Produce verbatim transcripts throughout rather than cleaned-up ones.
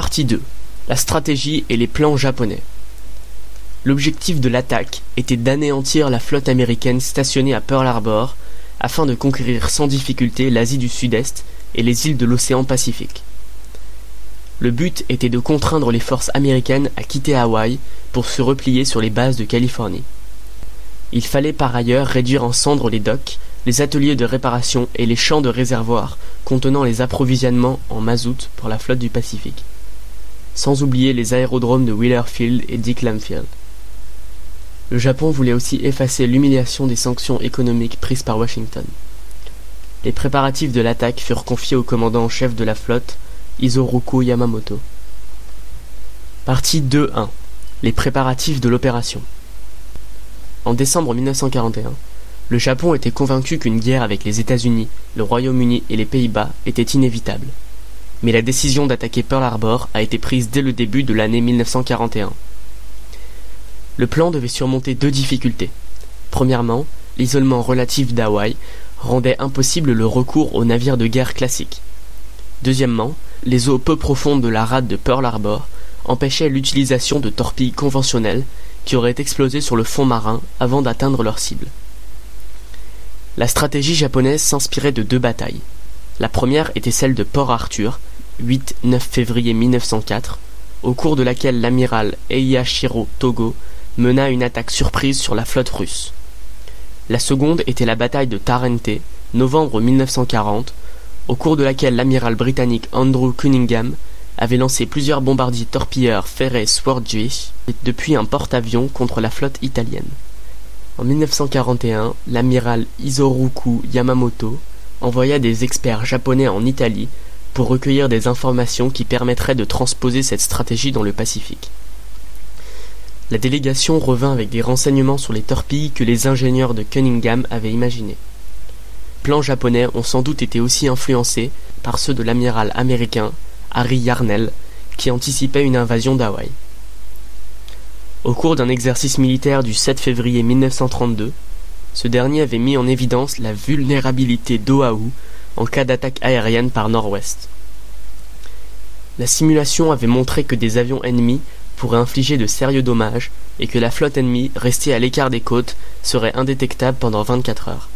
Partie deux. La stratégie et les plans japonais. L'objectif de l'attaque était d'anéantir la flotte américaine stationnée à Pearl Harbor afin de conquérir sans difficulté l'Asie du Sud-Est et les îles de l'océan Pacifique. Le but était de contraindre les forces américaines à quitter Hawaï pour se replier sur les bases de Californie. Il fallait par ailleurs réduire en cendres les docks, les ateliers de réparation et les champs de réservoirs contenant les approvisionnements en mazout pour la flotte du Pacifique, sans oublier les aérodromes de Wheeler Field et Dick Lamfield. Le Japon voulait aussi effacer l'humiliation des sanctions économiques prises par Washington. Les préparatifs de l'attaque furent confiés au commandant en chef de la flotte, Isoroku Yamamoto. Partie deux point un. Les préparatifs de l'opération. En décembre mille neuf cent quarante et un, le Japon était convaincu qu'une guerre avec les États-Unis, le Royaume-Uni et les Pays-Bas était inévitable. Mais la décision d'attaquer Pearl Harbor a été prise dès le début de l'année mille neuf cent quarante et un. Le plan devait surmonter deux difficultés. Premièrement, l'isolement relatif d'Hawaï rendait impossible le recours aux navires de guerre classiques. Deuxièmement, les eaux peu profondes de la rade de Pearl Harbor empêchaient l'utilisation de torpilles conventionnelles qui auraient explosé sur le fond marin avant d'atteindre leur cible. La stratégie japonaise s'inspirait de deux batailles. La première était celle de Port Arthur, huit neuf février mille neuf cent quatre, au cours de laquelle l'amiral Eiyashiro Togo mena une attaque surprise sur la flotte russe. La seconde était la bataille de Tarente, novembre mille neuf cent quarante, au cours de laquelle l'amiral britannique Andrew Cunningham avait lancé plusieurs bombardiers torpilleurs Fairey Swordfish depuis un porte-avions contre la flotte italienne. En mille neuf cent quarante et un, l'amiral Isoroku Yamamoto envoya des experts japonais en Italie pour recueillir des informations qui permettraient de transposer cette stratégie dans le Pacifique. La délégation revint avec des renseignements sur les torpilles que les ingénieurs de Cunningham avaient imaginées. Les plans japonais ont sans doute été aussi influencés par ceux de l'amiral américain Harry Yarnell, qui anticipait une invasion d'Hawaï. Au cours d'un exercice militaire du sept février mille neuf cent trente-deux, ce dernier avait mis en évidence la vulnérabilité d'Oahu en cas d'attaque aérienne par Nord-Ouest. La simulation avait montré que des avions ennemis pourraient infliger de sérieux dommages et que la flotte ennemie, restée à l'écart des côtes, serait indétectable pendant vingt-quatre heures.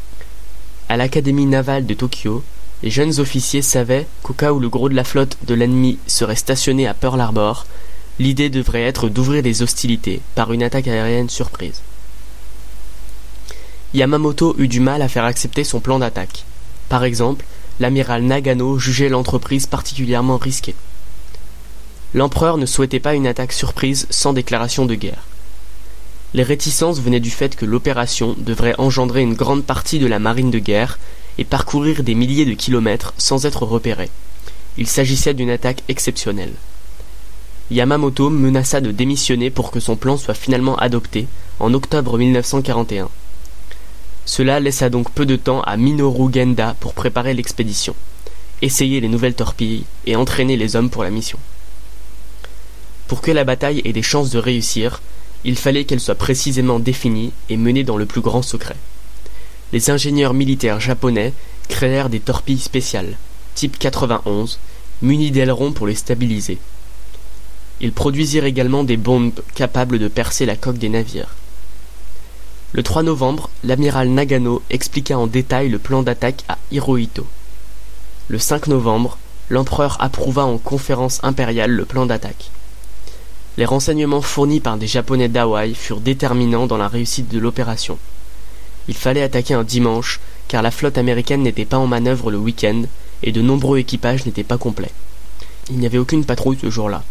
À l'académie navale de Tokyo, les jeunes officiers savaient qu'au cas où le gros de la flotte de l'ennemi serait stationné à Pearl Harbor, l'idée devrait être d'ouvrir les hostilités par une attaque aérienne surprise. Yamamoto eut du mal à faire accepter son plan d'attaque. Par exemple, l'amiral Nagano jugeait l'entreprise particulièrement risquée. L'empereur ne souhaitait pas une attaque surprise sans déclaration de guerre. Les réticences venaient du fait que l'opération devrait engendrer une grande partie de la marine de guerre et parcourir des milliers de kilomètres sans être repérée. Il s'agissait d'une attaque exceptionnelle. Yamamoto menaça de démissionner pour que son plan soit finalement adopté en octobre mille neuf cent quarante et un. Cela laissa donc peu de temps à Minoru Genda pour préparer l'expédition, essayer les nouvelles torpilles et entraîner les hommes pour la mission. Pour que la bataille ait des chances de réussir, il fallait qu'elle soit précisément définie et menée dans le plus grand secret. Les ingénieurs militaires japonais créèrent des torpilles spéciales, type quatre-vingt-onze, munies d'ailerons pour les stabiliser. Ils produisirent également des bombes capables de percer la coque des navires. Le trois novembre, l'amiral Nagano expliqua en détail le plan d'attaque à Hirohito. Le cinq novembre, l'empereur approuva en conférence impériale le plan d'attaque. Les renseignements fournis par des Japonais d'Hawaï furent déterminants dans la réussite de l'opération. Il fallait attaquer un dimanche, car la flotte américaine n'était pas en manœuvre le week-end et de nombreux équipages n'étaient pas complets. Il n'y avait aucune patrouille ce jour-là.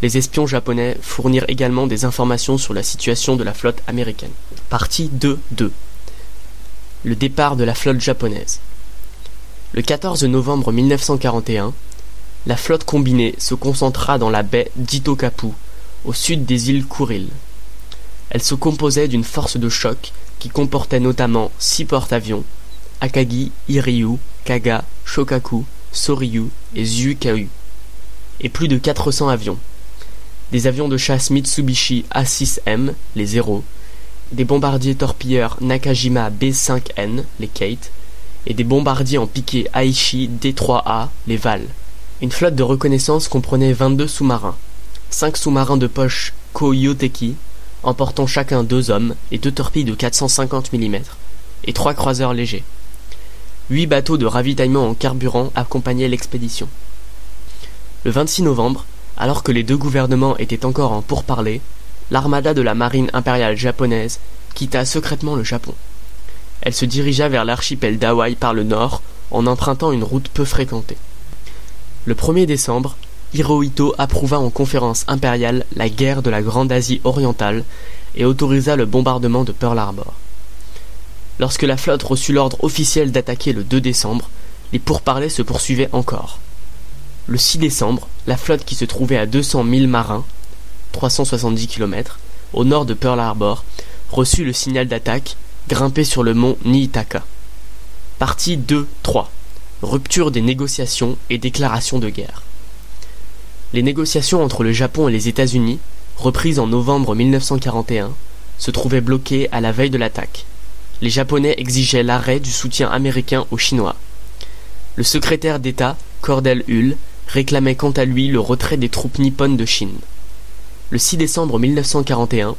Les espions japonais fournirent également des informations sur la situation de la flotte américaine. Partie deux point deux. Le départ de la flotte japonaise. Le quatorze novembre mille neuf cent quarante et un, la flotte combinée se concentra dans la baie d'Itokapu, au sud des îles Kuril. Elle se composait d'une force de choc qui comportait notamment six porte-avions, Akagi, Hiryu, Kaga, Shokaku, Soryu et Zuikaku, et plus de quatre cents avions. Des avions de chasse Mitsubishi A six M, les Zéros, des bombardiers torpilleurs Nakajima B cinq N, les Kate, et des bombardiers en piqué Aichi D trois A, les Val, Une flotte de reconnaissance comprenait vingt-deux sous-marins, cinq sous-marins de poche Koyoteki, emportant chacun deux hommes et deux torpilles de quatre cent cinquante millimètres, et trois croiseurs légers. Huit bateaux de ravitaillement en carburant accompagnaient l'expédition. Le vingt-six novembre, alors que les deux gouvernements étaient encore en pourparlers, l'armada de la marine impériale japonaise quitta secrètement le Japon. Elle se dirigea vers l'archipel d'Hawaï par le nord, en empruntant une route peu fréquentée. Le premier décembre, Hirohito approuva en conférence impériale la guerre de la Grande Asie orientale et autorisa le bombardement de Pearl Harbor. Lorsque la flotte reçut l'ordre officiel d'attaquer le deux décembre, les pourparlers se poursuivaient encore. Le six décembre, la flotte qui se trouvait à deux cent mille marins, trois cent soixante-dix kilomètres, au nord de Pearl Harbor, reçut le signal d'attaque, grimpé sur le mont Niitaka. Partie deux trois. Rupture des négociations et déclaration de guerre. Les négociations entre le Japon et les États-Unis, reprises en novembre mille neuf cent quarante et un, se trouvaient bloquées à la veille de l'attaque. Les Japonais exigeaient l'arrêt du soutien américain aux Chinois. Le secrétaire d'État, Cordell Hull, réclamait quant à lui le retrait des troupes nippones de Chine. Le six décembre mille neuf cent quarante et un,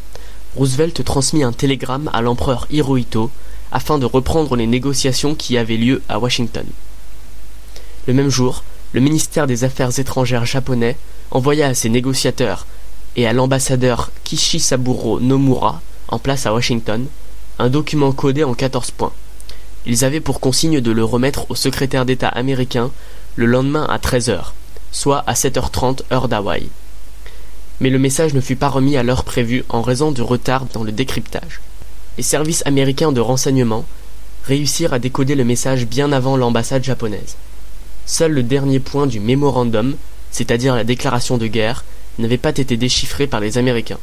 Roosevelt transmit un télégramme à l'empereur Hirohito afin de reprendre les négociations qui avaient lieu à Washington. Le même jour, le ministère des Affaires étrangères japonais envoya à ses négociateurs et à l'ambassadeur Kishisaburo Nomura, en place à Washington, un document codé en quatorze points. Ils avaient pour consigne de le remettre au secrétaire d'État américain le lendemain à treize heures, soit à sept heures trente heure d'Hawaï. Mais le message ne fut pas remis à l'heure prévue en raison du retard dans le décryptage. Les services américains de renseignement réussirent à décoder le message bien avant l'ambassade japonaise. Seul le dernier point du mémorandum, c'est-à-dire la déclaration de guerre, n'avait pas été déchiffré par les Américains.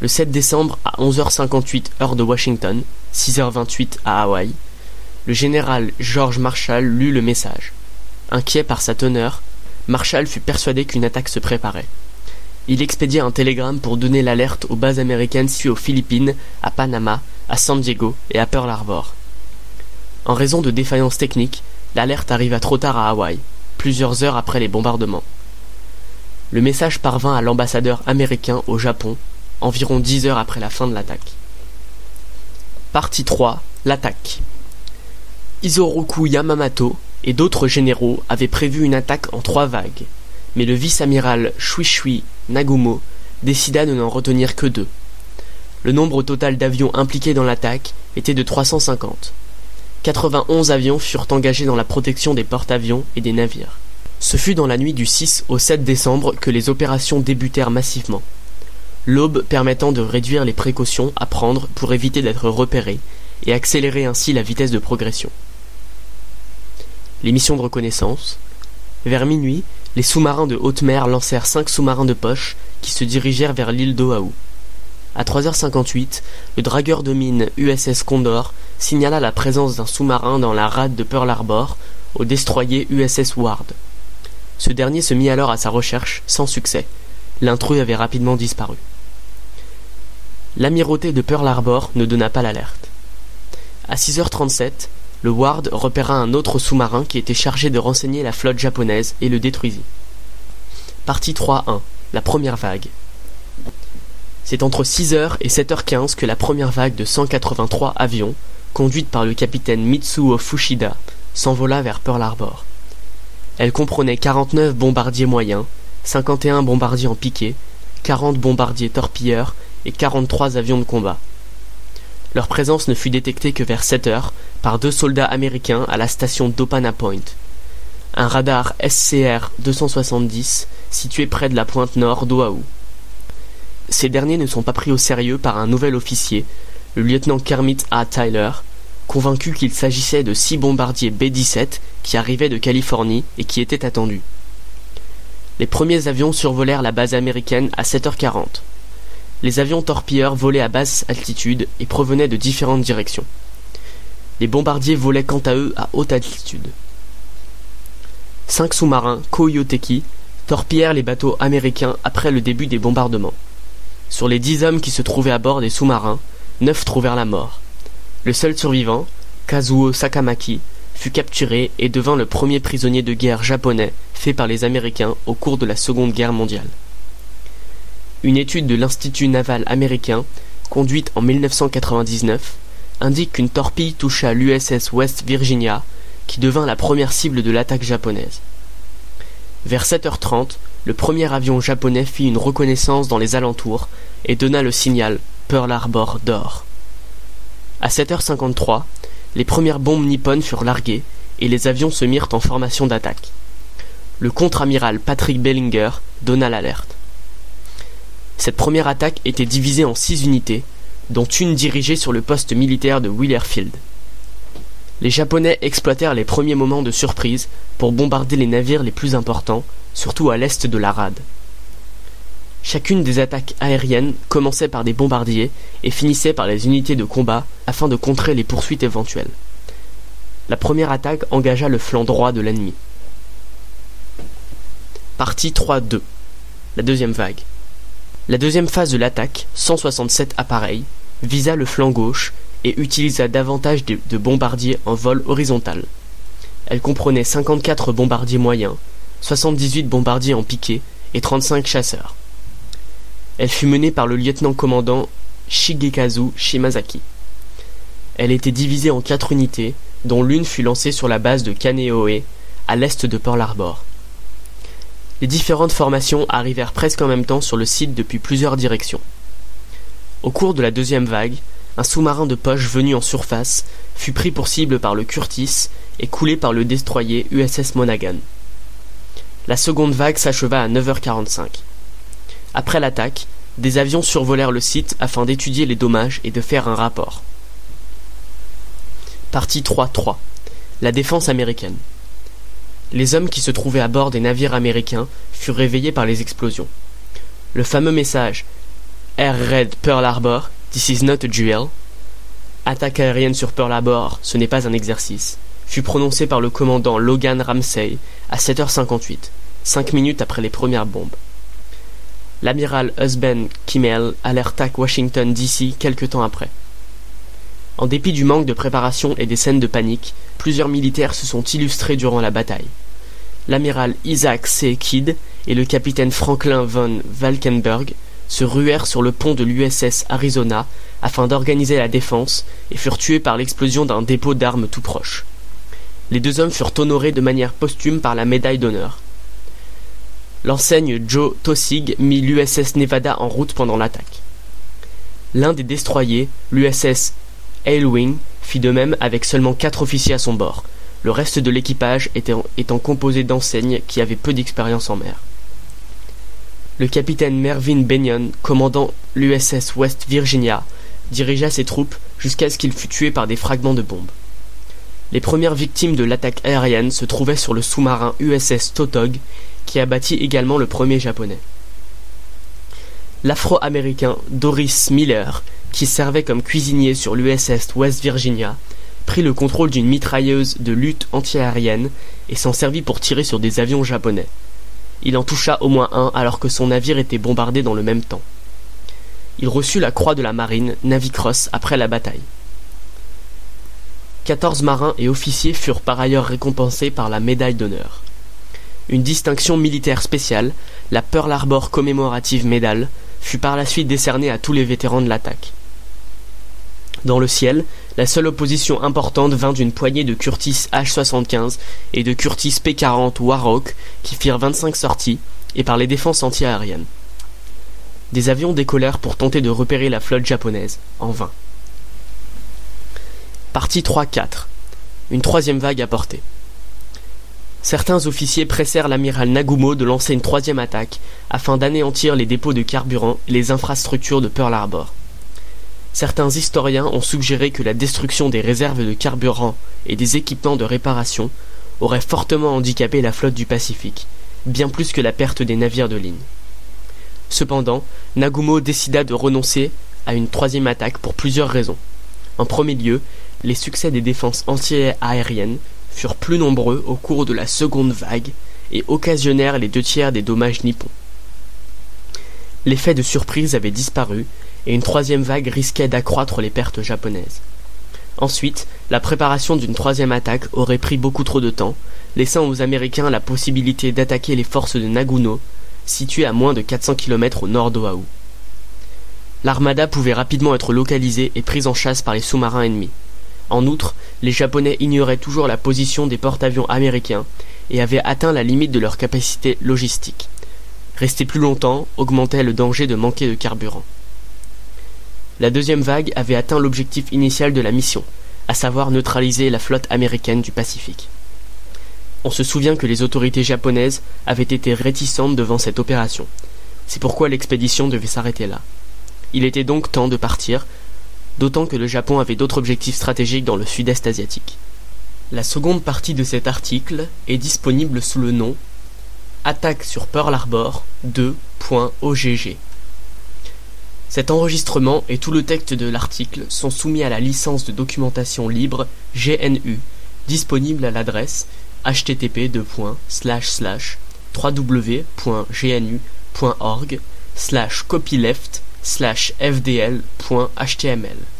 Le sept décembre à onze heures cinquante-huit heure de Washington, six heures vingt-huit à Hawaï, le général George Marshall lut le message. Inquiet par sa teneur, Marshall fut persuadé qu'une attaque se préparait. Il expédia un télégramme pour donner l'alerte aux bases américaines situées aux Philippines, à Panama, à San Diego et à Pearl Harbor. En raison de défaillances techniques, l'alerte arriva trop tard à Hawaï, plusieurs heures après les bombardements. Le message parvint à l'ambassadeur américain au Japon, environ dix heures après la fin de l'attaque. Partie trois. L'attaque. Isoroku Yamamoto et d'autres généraux avaient prévu une attaque en trois vagues, mais le vice-amiral Chuichi Nagumo décida de n'en retenir que deux. Le nombre total d'avions impliqués dans l'attaque était de trois cent cinquante. quatre-vingt-onze avions furent engagés dans la protection des porte-avions et des navires. Ce fut dans la nuit du six au sept décembre que les opérations débutèrent massivement. L'aube permettant de réduire les précautions à prendre pour éviter d'être repérés et accélérer ainsi la vitesse de progression. Les missions de reconnaissance. Vers minuit, les sous-marins de haute mer lancèrent cinq sous-marins de poche qui se dirigèrent vers l'île d'Oahu. À trois heures cinquante-huit, le dragueur de mines U S S Condor signala la présence d'un sous-marin dans la rade de Pearl Harbor au destroyer U S S Ward. Ce dernier se mit alors à sa recherche, sans succès. L'intrus avait rapidement disparu. L'amirauté de Pearl Harbor ne donna pas l'alerte. À six heures trente-sept, le Ward repéra un autre sous-marin qui était chargé de renseigner la flotte japonaise et le détruisit. Partie trois un. La première vague. C'est entre six heures et sept heures quinze que la première vague de cent quatre-vingt-trois avions, conduite par le capitaine Mitsuo Fushida, s'envola vers Pearl Harbor. Elle comprenait quarante-neuf bombardiers moyens, cinquante et un bombardiers en piqué, quarante bombardiers torpilleurs et quarante-trois avions de combat. Leur présence ne fut détectée que vers sept heures par deux soldats américains à la station d'Opana Point. Un radar S C R deux cent soixante-dix situé près de la pointe nord d'Oahu. Ces derniers ne sont pas pris au sérieux par un nouvel officier, le lieutenant Kermit A. Tyler, convaincu qu'il s'agissait de six bombardiers B dix-sept qui arrivaient de Californie et qui étaient attendus. Les premiers avions survolèrent la base américaine à sept heures quarante. Les avions torpilleurs volaient à basse altitude et provenaient de différentes directions. Les bombardiers volaient quant à eux à haute altitude. Cinq sous-marins Koyoteki torpillèrent les bateaux américains après le début des bombardements. Sur les dix hommes qui se trouvaient à bord des sous-marins, neuf trouvèrent la mort. Le seul survivant, Kazuo Sakamaki, fut capturé et devint le premier prisonnier de guerre japonais fait par les Américains au cours de la Seconde Guerre mondiale. Une étude de l'Institut naval américain, conduite en mille neuf cent quatre-vingt-dix-neuf, indique qu'une torpille toucha l'U S S West Virginia, qui devint la première cible de l'attaque japonaise. Vers sept heures trente, le premier avion japonais fit une reconnaissance dans les alentours et donna le signal « Pearl Harbor dort ». À sept heures cinquante-trois, les premières bombes nippones furent larguées et les avions se mirent en formation d'attaque. Le contre-amiral Patrick Bellinger donna l'alerte. Cette première attaque était divisée en six unités, dont une dirigée sur le poste militaire de Wheeler Field. Les Japonais exploitèrent les premiers moments de surprise pour bombarder les navires les plus importants, surtout à l'est de la rade. Chacune des attaques aériennes commençait par des bombardiers et finissait par les unités de combat afin de contrer les poursuites éventuelles. La première attaque engagea le flanc droit de l'ennemi. Partie trois deux. La deuxième vague. La deuxième phase de l'attaque, cent soixante-sept appareils, visa le flanc gauche et utilisa davantage de, de bombardiers en vol horizontal. Elle comprenait cinquante-quatre bombardiers moyens, soixante-dix-huit bombardiers en piqué et trente-cinq chasseurs. Elle fut menée par le lieutenant-commandant Shigekazu Shimazaki. Elle était divisée en quatre unités, dont l'une fut lancée sur la base de Kaneohe, à l'est de Pearl Harbor. Les différentes formations arrivèrent presque en même temps sur le site depuis plusieurs directions. Au cours de la deuxième vague, un sous-marin de poche venu en surface fut pris pour cible par le Curtis et coulé par le destroyer U S S Monaghan. La seconde vague s'acheva à neuf heures quarante-cinq. Après l'attaque, des avions survolèrent le site afin d'étudier les dommages et de faire un rapport. Partie trois trois. La défense américaine. Les hommes qui se trouvaient à bord des navires américains furent réveillés par les explosions. Le fameux message « Air Raid Pearl Harbor, this is not a duel » « Attaque aérienne sur Pearl Harbor, ce n'est pas un exercice » fut prononcé par le commandant Logan Ramsey à sept heures cinquante-huit, cinq minutes après les premières bombes. L'amiral Husband Kimmel alerta Washington D C quelque temps après. En dépit du manque de préparation et des scènes de panique, plusieurs militaires se sont illustrés durant la bataille. L'amiral Isaac C. Kidd et le capitaine Franklin von Valkenburg se ruèrent sur le pont de l'U S S Arizona afin d'organiser la défense et furent tués par l'explosion d'un dépôt d'armes tout proche. Les deux hommes furent honorés de manière posthume par la médaille d'honneur. L'enseigne Joe Taussig mit l'U S S Nevada en route pendant l'attaque. L'un des destroyers, l'U S S Aylwin, fit de même avec seulement quatre officiers à son bord, le reste de l'équipage étant, étant composé d'enseignes qui avaient peu d'expérience en mer. Le capitaine Mervyn Bennion, commandant l'U S S West Virginia, dirigea ses troupes jusqu'à ce qu'il fût tué par des fragments de bombes. Les premières victimes de l'attaque aérienne se trouvaient sur le sous-marin U S S Tautog, qui abattit également le premier japonais. L'afro-américain Doris Miller, qui servait comme cuisinier sur l'U S S West Virginia, prit le contrôle d'une mitrailleuse de lutte antiaérienne et s'en servit pour tirer sur des avions japonais. Il en toucha au moins un alors que son navire était bombardé dans le même temps. Il reçut la croix de la marine, Navy Cross, après la bataille. quatorze marins et officiers furent par ailleurs récompensés par la médaille d'honneur. Une distinction militaire spéciale, la Pearl Harbor Commemorative Medal, fut par la suite décernée à tous les vétérans de l'attaque. Dans le ciel, la seule opposition importante vint d'une poignée de Curtiss H soixante-quinze et de Curtiss P quarante Warhawk qui firent vingt-cinq sorties et par les défenses antiaériennes. Des avions décollèrent pour tenter de repérer la flotte japonaise, en vain. Partie trois quatre. Une troisième vague apportée. Certains officiers pressèrent l'amiral Nagumo de lancer une troisième attaque afin d'anéantir les dépôts de carburant et les infrastructures de Pearl Harbor. Certains historiens ont suggéré que la destruction des réserves de carburant et des équipements de réparation aurait fortement handicapé la flotte du Pacifique, bien plus que la perte des navires de ligne. Cependant, Nagumo décida de renoncer à une troisième attaque pour plusieurs raisons. En premier lieu, les succès des défenses anti-aériennes furent plus nombreux au cours de la seconde vague et occasionnèrent les deux tiers des dommages nippons. L'effet de surprise avait disparu et une troisième vague risquait d'accroître les pertes japonaises. Ensuite, la préparation d'une troisième attaque aurait pris beaucoup trop de temps, laissant aux Américains la possibilité d'attaquer les forces de Nagano, situées à moins de quatre cents kilomètres au nord d'Oahu. L'armada pouvait rapidement être localisée et prise en chasse par les sous-marins ennemis. En outre, les Japonais ignoraient toujours la position des porte-avions américains et avaient atteint la limite de leur capacité logistique. Rester plus longtemps augmentait le danger de manquer de carburant. La deuxième vague avait atteint l'objectif initial de la mission, à savoir neutraliser la flotte américaine du Pacifique. On se souvient que les autorités japonaises avaient été réticentes devant cette opération. C'est pourquoi l'expédition devait s'arrêter là. Il était donc temps de partir, d'autant que le Japon avait d'autres objectifs stratégiques dans le sud-est asiatique. La seconde partie de cet article est disponible sous le nom « Attaque sur Pearl Harbor deux point O G G ». Cet enregistrement et tout le texte de l'article sont soumis à la licence de documentation libre G N U, disponible à l'adresse h t t p deux points slash slash w w w point g n u point org slash copyleft slash f d l point h t m l.